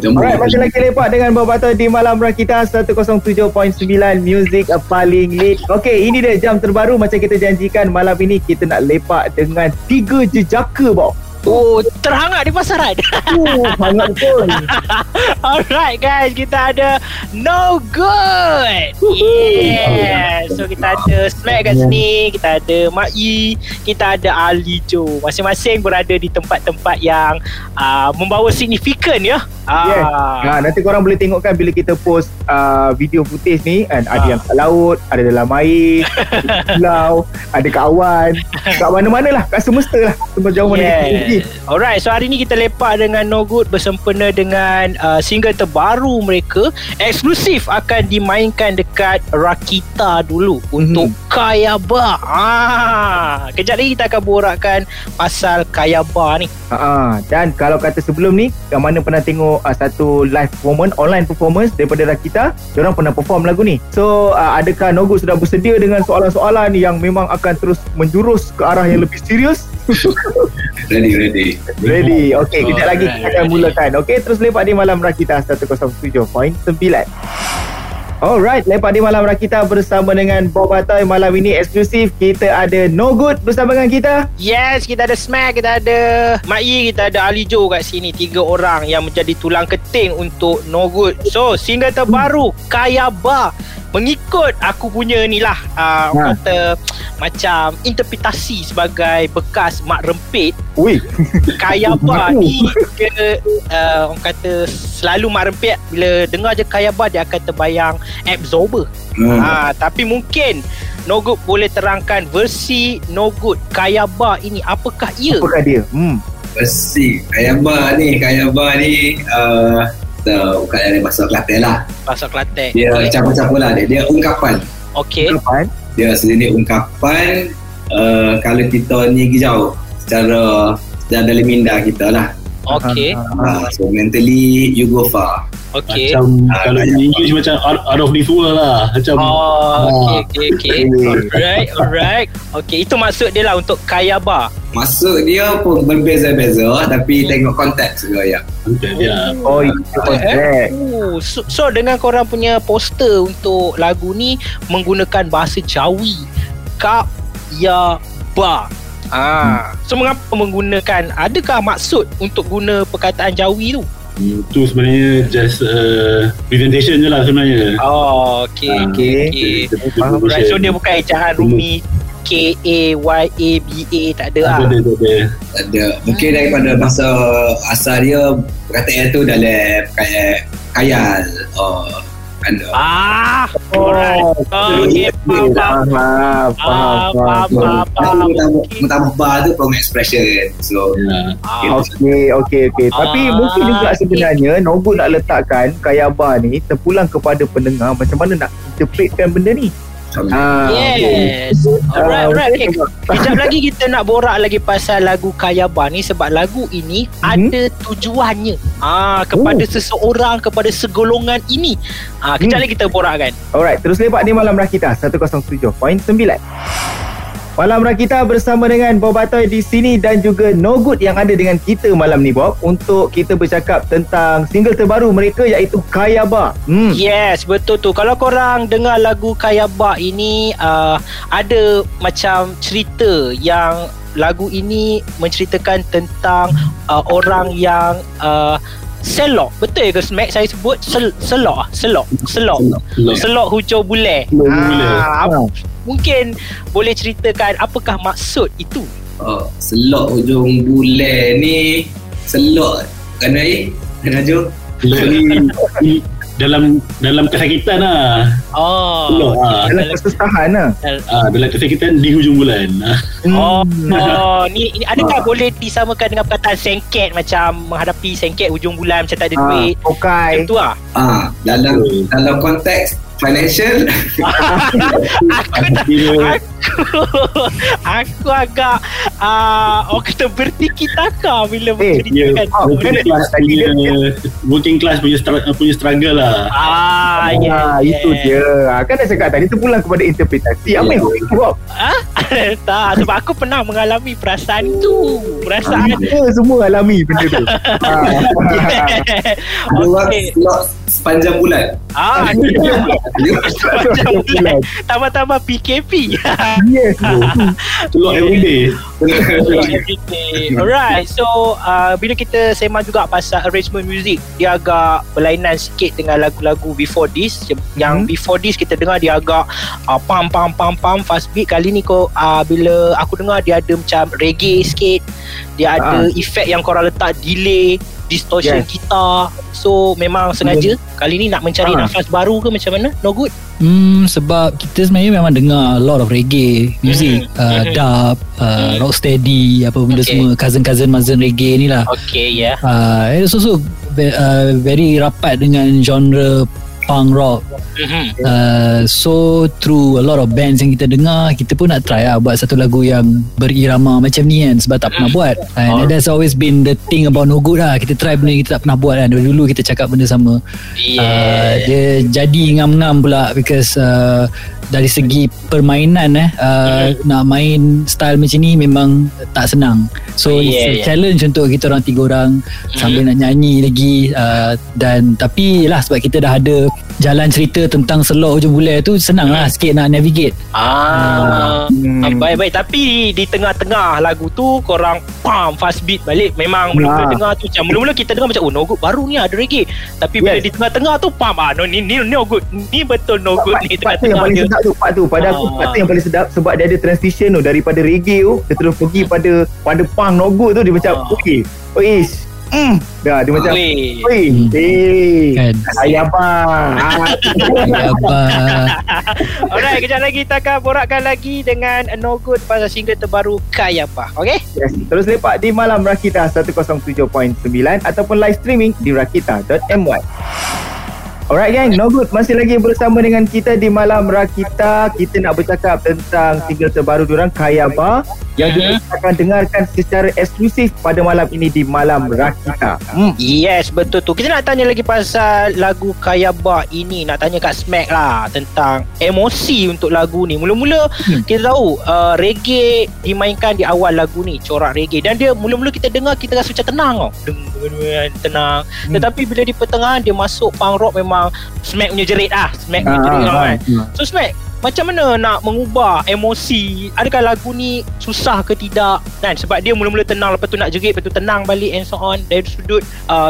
Alright, masih lagi lepak dengan Berbatai di Malam Rakita 107.9 Music paling lit. Okey, ini dia jam terbaru. Macam kita janjikan, malam ini kita nak lepak dengan tiga jejaka bau. Oh, terhangat di pasaran. Oh, hangat betul. Alright guys, kita ada No Good. Yeah. So kita ada Slack kat sini, kita ada Mak Yi, kita ada Ali Jo. Masing-masing berada di tempat-tempat yang membawa signifikan ya. Yes. Nanti korang boleh tengokkan bila kita post video footage ni kan, ada yang kat laut, ada dalam air, ada pulau, ada kat awan, kat mana-mana lah, kat semesta lah, semua jauh mana kita. Alright, so hari ni kita lepak dengan No Good bersempena dengan single terbaru mereka, eksklusif akan dimainkan dekat Rakita dulu untuk Kayaba. Kejap lagi kita akan borakkan pasal Kayaba ni. Dan kalau kata sebelum ni, yang mana pernah tengok satu live performance, online performance daripada Rakita, diorang pernah perform lagu ni. So adakah No Good sudah bersedia dengan soalan-soalan yang memang akan terus menjurus ke arah yang lebih serius? Ready. Okay, kejap lagi kita akan mulakan. Okay, terus lepak di Malam Rakita 107.9. Alright, lepak di Malam Rakita bersama dengan Berbatai. Malam ini eksklusif, kita ada No Good bersama dengan kita. Yes, kita ada Smack, kita ada Mak Yi, kita ada Ali Jo kat sini. Tiga orang yang menjadi tulang keting untuk No Good. So, single terbaru Kayaba, mengikut aku punya ni lah kata macam interpretasi sebagai bekas mak rempit. Ui. Kayaba ni dia, orang kata selalu mak rempit bila dengar je Kayaba dia akan terbayang absorber. Tapi mungkin No Good boleh terangkan versi No Good Kayaba ini, apakah ia? Apakah dia? Versi Kayaba ni bukan dari bahasa Kelantan lah. Bahasa Kelantan. Dia campur-campur lah. Dia ungkapan. Okey. Dia sendiri ungkapan. Kalau kita ni pergi jauh, secara dalam minda kita lah. Okey. So mentally you go far. Okey. Kalau in English macam out of this world lah. Macam. Okey. Alright. Okey, itu maksud dia lah untuk Kayaba. Maksud dia pun berbeza-beza tapi tengok konteks juga ya. Itu konteks. So dengan korang punya poster untuk lagu ni menggunakan bahasa Jawi, Kayaba. So mengapa menggunakan, adakah maksud untuk guna perkataan Jawi tu? Itu sebenarnya just presentation je lah sebenarnya. Okay. So dia bukan ejahan Rumi Kayaba, tak ada. Mungkin daripada bahasa asal dia, perkataan tu dalam kayal. Faham. Bar tu form expression. So Okay. Tapi mungkin juga sebenarnya No Good nak letakkan Kayaba ni terpulang kepada pendengar macam mana nak interpretkan benda ni. Yes. Alright. Kejap lagi kita nak borak lagi pasal lagu Kayaba ni, sebab lagu ini ada tujuannya kepada seseorang, kepada segolongan ini. Kejap lagi kita borakkan. Alright, terus lepak di Malam Rakita 107.9. Malam Rakita bersama dengan Berbatai di sini dan juga No Good yang ada dengan kita malam ni, Bob, untuk kita bercakap tentang single terbaru mereka iaitu Kayaba. Yes, betul tu. Kalau korang dengar lagu Kayaba ini, ada macam cerita yang lagu ini menceritakan tentang orang yang selok, betul ke Smack saya sebut? Selok hujung bulan. Mungkin boleh ceritakan apakah maksud itu? Selok hujung bulan ni, selok kan air dan ajuk dalam kesakitan lah. Dalam kesusahan lah. Dalam kesakitan di hujung bulan. Ni adakah boleh disamakan dengan perkataan sengket, macam menghadapi sengket hujung bulan macam tak ada duit? Okay. Macam tu lah. Dalam konteks financial. Aku agak Kita bertiki-taka bila menceritakan working class punya struggle lah. Itu dia. Kan dah cakap tadi tu pulang kepada interpretasi. Apa yang kau buat? Tak, sebab aku pernah mengalami perasaan tu. Perasaan tu semua alami benda tu. Lock sepanjang bulan. Sepanjang bulan. Tambah-tambah PKP. Yes. Lock everyday. Alright, so bila kita sembang juga pasal arrangement music, dia agak berlainan sikit dengan lagu-lagu before this. Yang before this kita dengar dia agak pam fast beat. Kali ni bila aku dengar dia ada macam reggae sikit. Dia ada efek yang korang letak delay, distortion gitar. So memang sengaja kali ni nak mencari nafas baru ke macam mana? No good? Sebab kita sebenarnya memang dengar a lot of reggae music, dub, rocksteady, apa benda semua, cousin-cousin reggae ni lah. It's also very rapat dengan genre punk rock. So through a lot of bands yang kita dengar, kita pun nak try buat satu lagu yang berirama macam ni kan, sebab tak pernah buat. And that's always been the thing about No Good lah. Kita try benda yang kita tak pernah buat kan. Dulu kita cakap benda sama. Dia jadi ngam-ngam pula because dari segi permainan nak main style macam ni memang tak senang. So it's a challenge untuk kita orang tiga orang sambil nak nyanyi lagi, dan tapi lah sebab kita dah ada jalan cerita tentang Selok Hujung Bulan tu, senang lah sikit nak navigate. Baik-baik. Tapi di tengah-tengah lagu tu korang pam fast beat balik. Memang mula-mula dengar tu macam mula-mula kita dengar macam No Good baru ni ada reggae. Tapi bila di tengah-tengah tu pam ni No Good ni betul No Good ni tengah-tengah dia. Part tu pada aku part tu yang paling sedap sebab dia ada transition tu daripada reggae tu dia terus pergi pada punk No Good tu dia macam dia macam ayah abang. Alright, kejap lagi kita akan borakkan lagi dengan No Good pasal single terbaru Kayapa. Okay, yes. Terus lepak di Malam Rakita 107.9 ataupun live streaming di rakita.my. Alright gang, No Good masih lagi bersama dengan kita di Malam Rakita. Kita nak bercakap tentang single terbaru diorang, Kayapa, yang kita akan dengarkan secara eksklusif pada malam ini di Malam Rakita. Yes, betul tu. Kita nak tanya lagi pasal lagu Kayapa ini. Nak tanya kat Smack lah tentang emosi untuk lagu ni. Mula-mula kita tahu reggae dimainkan di awal lagu ni, corak reggae. Dan dia mula-mula kita dengar, kita rasa macam tenang tenang. Tetapi bila di pertengahan dia masuk punk rock, memang Smack punya jerit lah. So Smack, macam mana nak mengubah emosi? Adakah lagu ni susah ke tidak kan? Sebab dia mula-mula tenang, lepas tu nak jerit, lepas tu tenang balik and so on. Dari sudut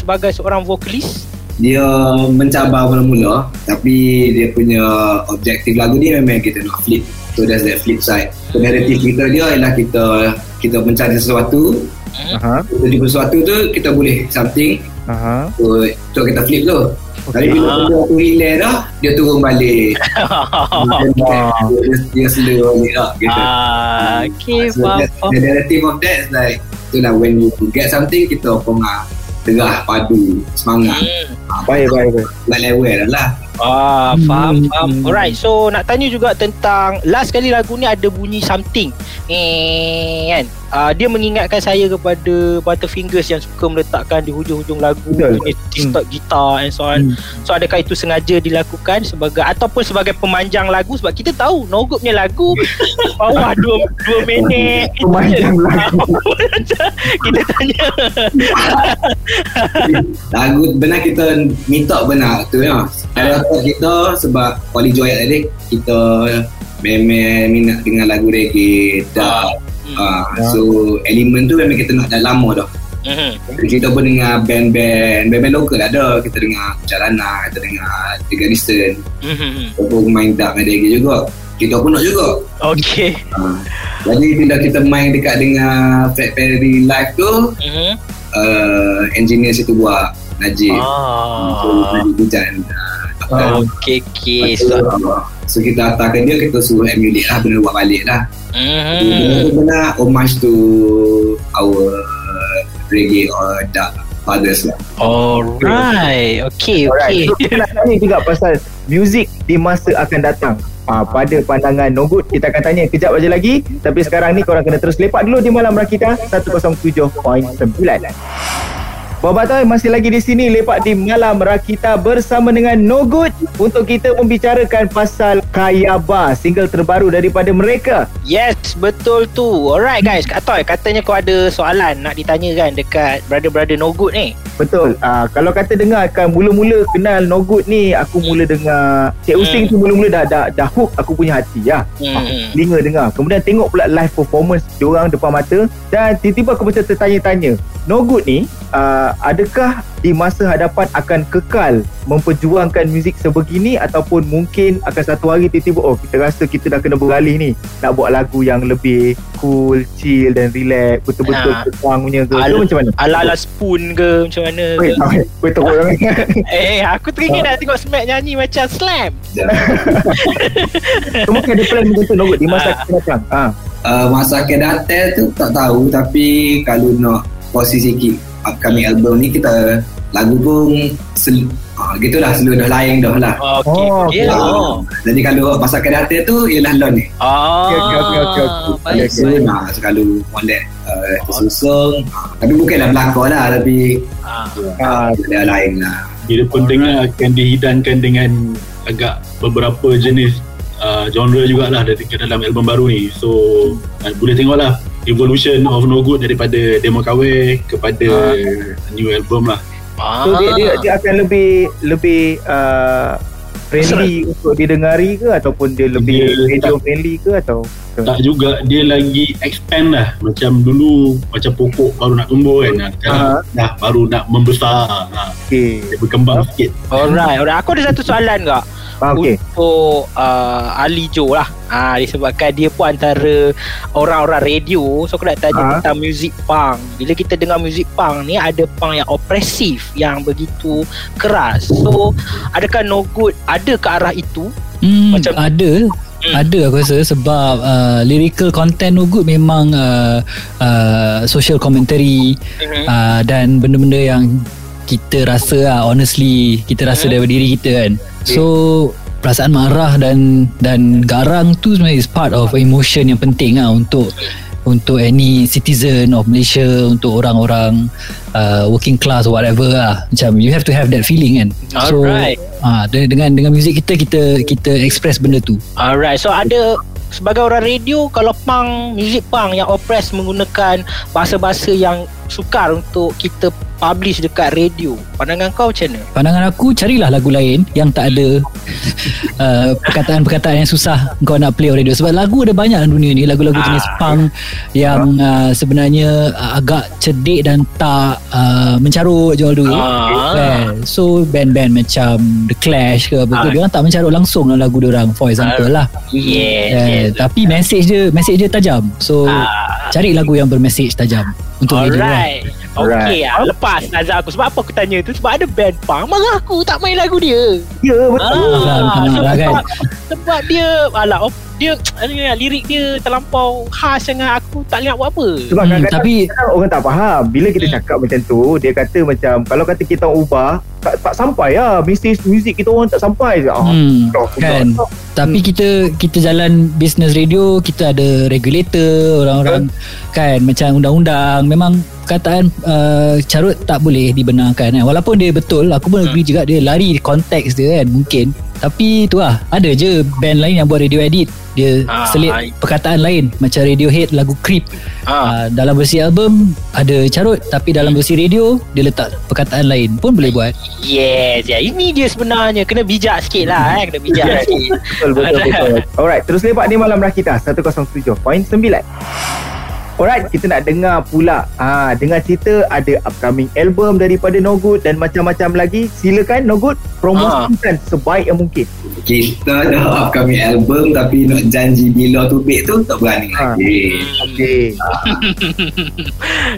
sebagai seorang vokalis, dia mencabar mula-mula, tapi dia punya objektif lagu ni memang kita nak flip. So that's that flip side. So narrative kita dia ialah kita mencari sesuatu. Kita jumpa sesuatu tu, kita boleh something. So kita flip tu. Dari bila aku hilang dah, dia turun balik. Dia slow balik lah gitu. So the narrative of that is like, itulah when you get something, kita pengah tegah, padu, semangat. Baik. Like level lah. Faham. Alright, so nak tanya juga tentang last kali lagu ni ada bunyi something kan. Dia mengingatkan saya kepada Butterfingers yang suka meletakkan di hujung-hujung lagu bunyi distort gitar and so on. So adakah itu sengaja dilakukan sebagai ataupun sebagai pemanjang lagu? Sebab kita tahu No Good punya lagu bawah 2 minit pemanjang lagu. Kita tanya lagu benar, kita minta benar tu ya. Kita sebab Kuali Joyak tadi, kita memang minat dengan lagu reggae dah. So elemen tu memang kita nak dah lama dah. Kita pun dengar band-band lokal ada. Kita dengar Carana, kita dengar Tiga Distance, kita pun main dark dan reggae juga. Kita pun nak juga. Jadi bila kita main dekat dengan Fred Perry live tu, engineer situ buat Najib, Najib Hujan. So kita hantarkan dia, kita suruh emulate lah, benda buat balik lah. Benar-benar homage to our reggae or dark fathers lah. Alright. Okay. So, kita nak tanya juga pasal music di masa akan datang. pada pandangan No Good. Kita akan tanya kejap aja lagi, tapi sekarang ni korang kena terus lepak dulu di Malam Rakita 107.9. Babatoi masih lagi di sini lepak di Malam Rakita bersama dengan No Good untuk kita membicarakan pasal Kayaba, single terbaru daripada mereka. Yes, betul tu. Alright guys, Kak Toy, katanya kau ada soalan nak ditanya kan dekat brother-brother No Good ni. Betul. Kalau kata dengarkan mula-mula kenal No Good ni, aku mula dengar Cik Using tu mula-mula dah hook aku punya hati lah. Telinga dengar. Kemudian tengok pula live performance diorang depan mata dan tiba-tiba aku macam tertanya-tanya. No Good ni adakah di masa hadapan akan kekal memperjuangkan muzik sebegini ataupun mungkin akan satu hari tiba-tiba kita rasa kita dah kena beralih ni, nak buat lagu yang lebih cool, chill dan relax, betul-betul terangnya ke macam mana? Ala-ala Spoon ke macam mana ke? Aku teringin nak tengok Smack nyanyi macam Slam. Semua ada plan macam tu No Good di masa akan datang. Masa akan datang tu tak tahu, tapi kalau nak posisi upcoming album ni kita lagu pun gitulah selalu dah lain dah lah. Jadi kalau pasal kedata tu ialah Lon ni. Okay. Kalau molek tersusung tapi bukanlah belakang lah, tapi dah lain lah. Dia pun dengar akan dihidangkan dengan agak beberapa jenis genre jugalah dalam album baru ni. So boleh tengoklah evolution of No Good daripada demo KW kepada new album lah. So dia akan lebih friendly untuk didengari ke ataupun dia lebih radio friendly ke atau tak juga, dia lagi expand lah. Macam dulu macam pokok baru nak tumbuh kan, dah baru nak membesar, dia berkembang sikit. Alright. Aku ada satu soalan kak untuk Ali Joe lah, disebabkan dia pun antara orang-orang radio. So aku nak tanya tentang muzik punk. Bila kita dengar muzik punk ni, ada punk yang opresif, yang begitu keras. So adakah No Good ada ke arah itu? Macam ada. Ada aku rasa sebab lyrical content No Good memang social commentary dan benda-benda yang kita rasa honestly kita rasa daripada diri kita kan. So perasaan marah dan garang tu sebenarnya is part of emotion yang penting untuk any citizen of Malaysia, untuk orang-orang working class or whatever lah. Macam you have to have that feeling kan. Alright. So dengan muzik kita express benda tu. Alright. So ada sebagai orang radio, kalau punk, muzik punk yang oppress menggunakan bahasa-bahasa yang sukar untuk kita publish dekat radio, pandangan kau macam mana? Pandangan aku, carilah lagu lain yang tak ada perkataan-perkataan yang susah kau nak play on radio. Sebab lagu ada banyak dalam dunia ni, lagu-lagu jenis punk yang sebenarnya agak cedek dan tak mencarut jual dulu. So band-band macam The Clash ke apa tu, diorang tak mencarut langsung dalam lagu diorang, for example lah. Tapi message dia tajam. So cari lagu yang bermessage tajam untuk radio lah. Okey, lepas nazar aku. Sebab apa aku tanya tu? Sebab ada band punk marah aku tak main lagu dia. Ya, betul. Sebab dia dia lirik dia terlampau khas sangat, aku tak lihat buat apa. Sebab kadang-kadang orang tak faham bila kita cakap macam tu. Dia kata macam kalau kata kita ubah tak sampai lah, muzik kita orang tak sampai. Tapi kita jalan bisnes radio, kita ada regulator, orang-orang kan macam undang-undang. Memang perkataan carut tak boleh dibenarkan kan. Walaupun dia betul, aku pun agree juga, dia lari konteks dia kan mungkin. Tapi tu lah, ada je band lain yang buat radio edit, dia selit perkataan lain. Macam Radiohead lagu Creep, dalam versi album ada carut, tapi dalam versi radio dia letak perkataan lain pun boleh buat. Yes. Ini dia sebenarnya kena bijak sikit lah kena bijak sikit. Betul. Alright, terus lepak ni Malam Rakita 107.9. Alright, kita nak dengar pula dengar cerita ada upcoming album daripada No Good dan macam-macam lagi. Silakan No Good, promosikan sebaik yang mungkin. Kita dah upcoming album tapi nak janji bila tubik tu tak berani lagi.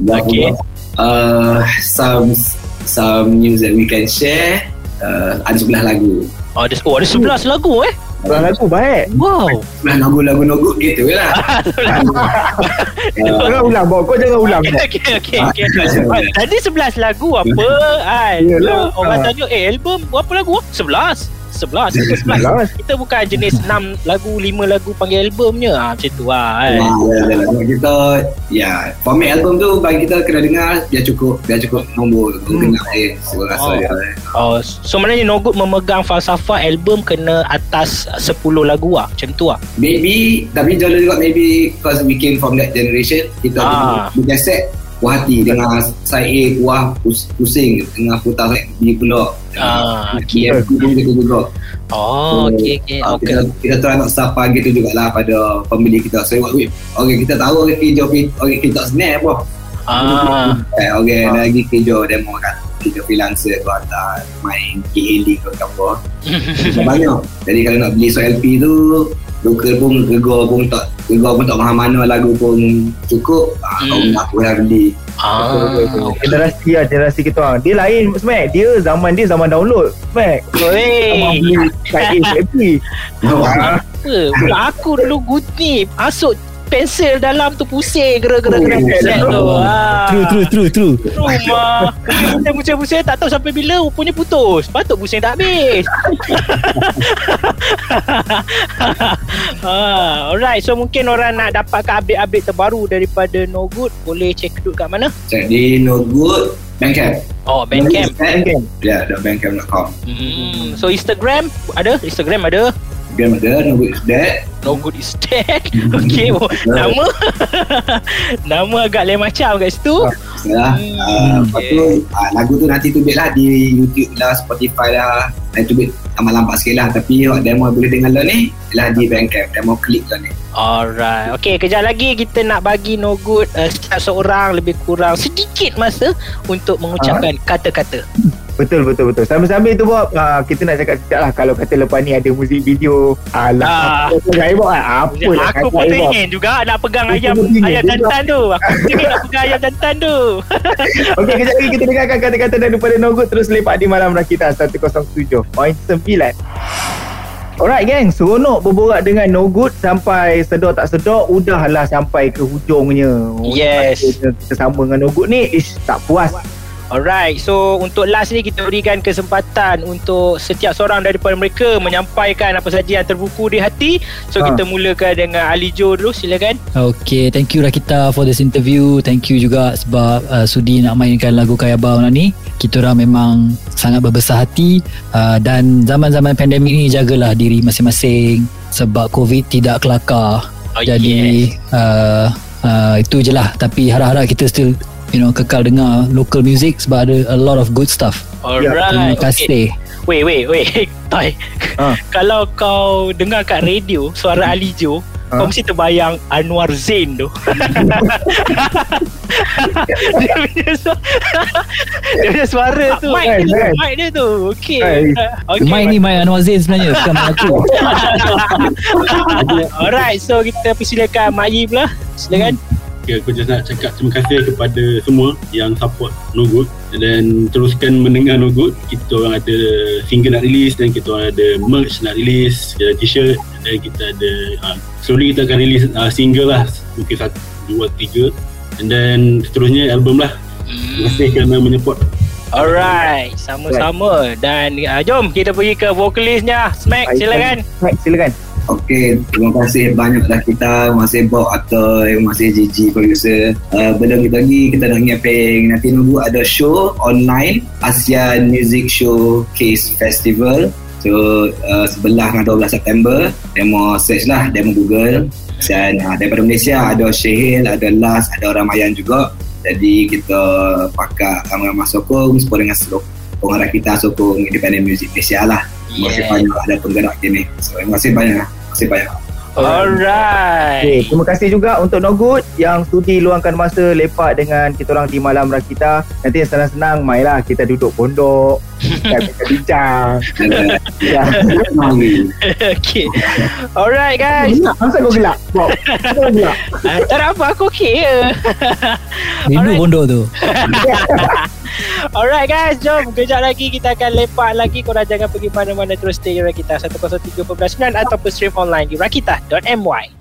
Okay. Some news that we can share, ada 11 lagu. Ada 11 lagu lagu baik. Wow. Lagu-lagu No Good gitu lah. Jangan ulang, kau jangan ulang. Okay. Tadi 11 lagu apa? Yelah. Orang tanya album berapa lagu? 11. 11. Kita bukan jenis 6 lagu 5 lagu panggil albumnya, macam tu lah kan. Wow, kita format album tu bagi kita kena dengar biar cukup nombor kena air rasa dia. So maknanya No Good memegang falsafah album kena atas 10 lagu lah, macam tu lah. Maybe, tapi jauh juga maybe because we came from that generation, kita punya set buah hati dengan side A buah pusing dengan putar side B pula. Kira gitu juga. Kita try nak sapa gitu jugalah pada pembeli kita. So kita tahu video kita snap apa. Lagi video demo kan. Kita freelancer tu hantar main KLD ke apa. Banyak. Jadi kalau nak beli soal LP tu local pun gegar pun tak faham mana lagu pun cukup aku dah beli generasi kita orang dia lain Smack, dia zaman download Smack zaman beli kat HP aku dulu gutip asuk pensel dalam tu pusing gerak-gerak set tu. True. Rumah. Saya pusing tak tahu sampai bila rupanya putus. Patut pusing tak habis. Alright, so mungkin orang nak dapatkan update-update terbaru daripada No Good, boleh check dulu kat mana? Check di No Good Bandcamp. Bandcamp. Bandcamp.com. So Instagram ada? No Good is Dead. Okay, nama nama agak lain macam kat situ. Lepas tu lagu tu nanti tubit lah di YouTube lah, Spotify lah. Tubit amat lambat sikit lah, tapi demo boleh dengar lo ni lah di Bandcamp. Demo klik lo ni. Alright, okay, kejap lagi kita nak bagi No Good setiap seorang lebih kurang sedikit masa untuk mengucapkan kata-kata. Betul. Sambil-sambil tu Bob, kita nak cakap sekejap lah. Kalau kata lepas ni ada muzik video, aku pun ingin juga nak pegang ayam jantan tu. Aku ingin nak pegang ayam jantan tu. Okey, kejap lagi kita dengarkan kata-kata daripada No Good. Terus lepak di Malam Rakita 107.9. Alright geng, seronok berborak dengan No Good sampai sedar tak sedar, udahlah sampai ke hujungnya. Yes, kita sama dengan No Good ni tak puas. Alright, so untuk last ni kita berikan kesempatan untuk setiap seorang daripada mereka menyampaikan apa saja yang terbuku di hati. So kita mulakan dengan Ali Jo dulu, silakan. Okay, thank you Rakita for this interview. Thank you juga sebab sudi nak mainkan lagu Kaya Abang ni. Kita orang memang sangat berbesar hati dan zaman-zaman pandemik ni jagalah diri masing-masing sebab COVID tidak kelakar. Jadi itu je lah, tapi harap-harap kita still kekal dengar local music sebab ada a lot of good stuff. Alright, terima kasih. Wait Toy, kalau kau dengar kat radio suara Ali Jo, kau mesti terbayang Anwar Zain tu. Dia punya suara tu, mic dia tu. Okay. Mic ni mic Anwar Zain sebenarnya, bukan aku. Alright, so kita persilakan Mak Yi pula, silakan. Aku just nak cakap terima kasih kepada semua yang support No Good dan teruskan mendengar No Good. Kita orang ada single nak release dan kita orang ada merch nak release, kita ada t-shirt dan kita ada slowly kita akan release single lah, mungkin 1, 2, 3 dan seterusnya album lah. Terima kasih kerana menyupport. Alright, sama-sama. Dan jom kita pergi ke vokalisnya Smack, silakan. Okay, terima kasih banyaklah kita. Terima kasih Bob atau terima kasih Gigi producer. Belum kita lagi, kita dah nyiapin. Nanti nunggu ada show online, ASEAN Music Showcase Festival. So, 11 atau 12 September. Demo search lah, demo Google. Dan daripada Malaysia, ada Syahil, ada Las, ada Ramayan juga. Jadi, kita pakai ramai-ramai sokong. Sepuluh dengan orang Rakita sokong independent music Malaysia lah. Terima kasih banyak ada penggerak ni. So, terima kasih banyak. Alright. Okay, terima kasih juga untuk No Good yang sudi luangkan masa lepak dengan kita orang di Malam Rakita. Nanti senang-senang mainlah kita duduk pondok, kita bincang. Okay. Alright guys. Kenapa kau gelak? Tak apa, aku okey je. Rindu pondok tu. Alright guys, jom kejap lagi kita akan lepak lagi. Korang jangan pergi mana-mana, terus stay di Rakita 103.9 ataupun stream online di rakita.my.